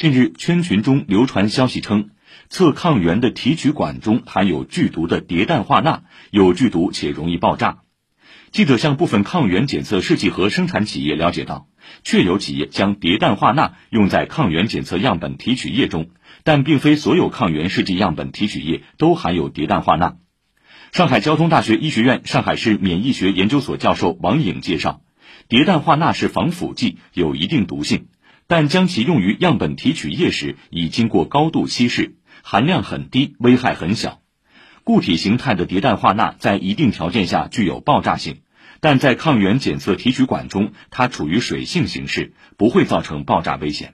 近日，圈群中流传消息称，测抗原的提取管中含有剧毒的蝶氮化钠，有剧毒且容易爆炸。记者向部分抗原检测试剂盒生产企业了解到，确有企业将蝶氮化钠用在抗原检测样本提取液中，但并非所有抗原试剂样本提取液都含有蝶氮化钠。上海交通大学医学院上海市免疫学研究所教授王颖介绍，蝶氮化钠是防腐剂，有一定毒性，但将其用于样本提取液时已经过高度稀释，含量很低，危害很小。固体形态的蝶氮化钠在一定条件下具有爆炸性，但在抗原检测提取管中它处于水性形式，不会造成爆炸危险。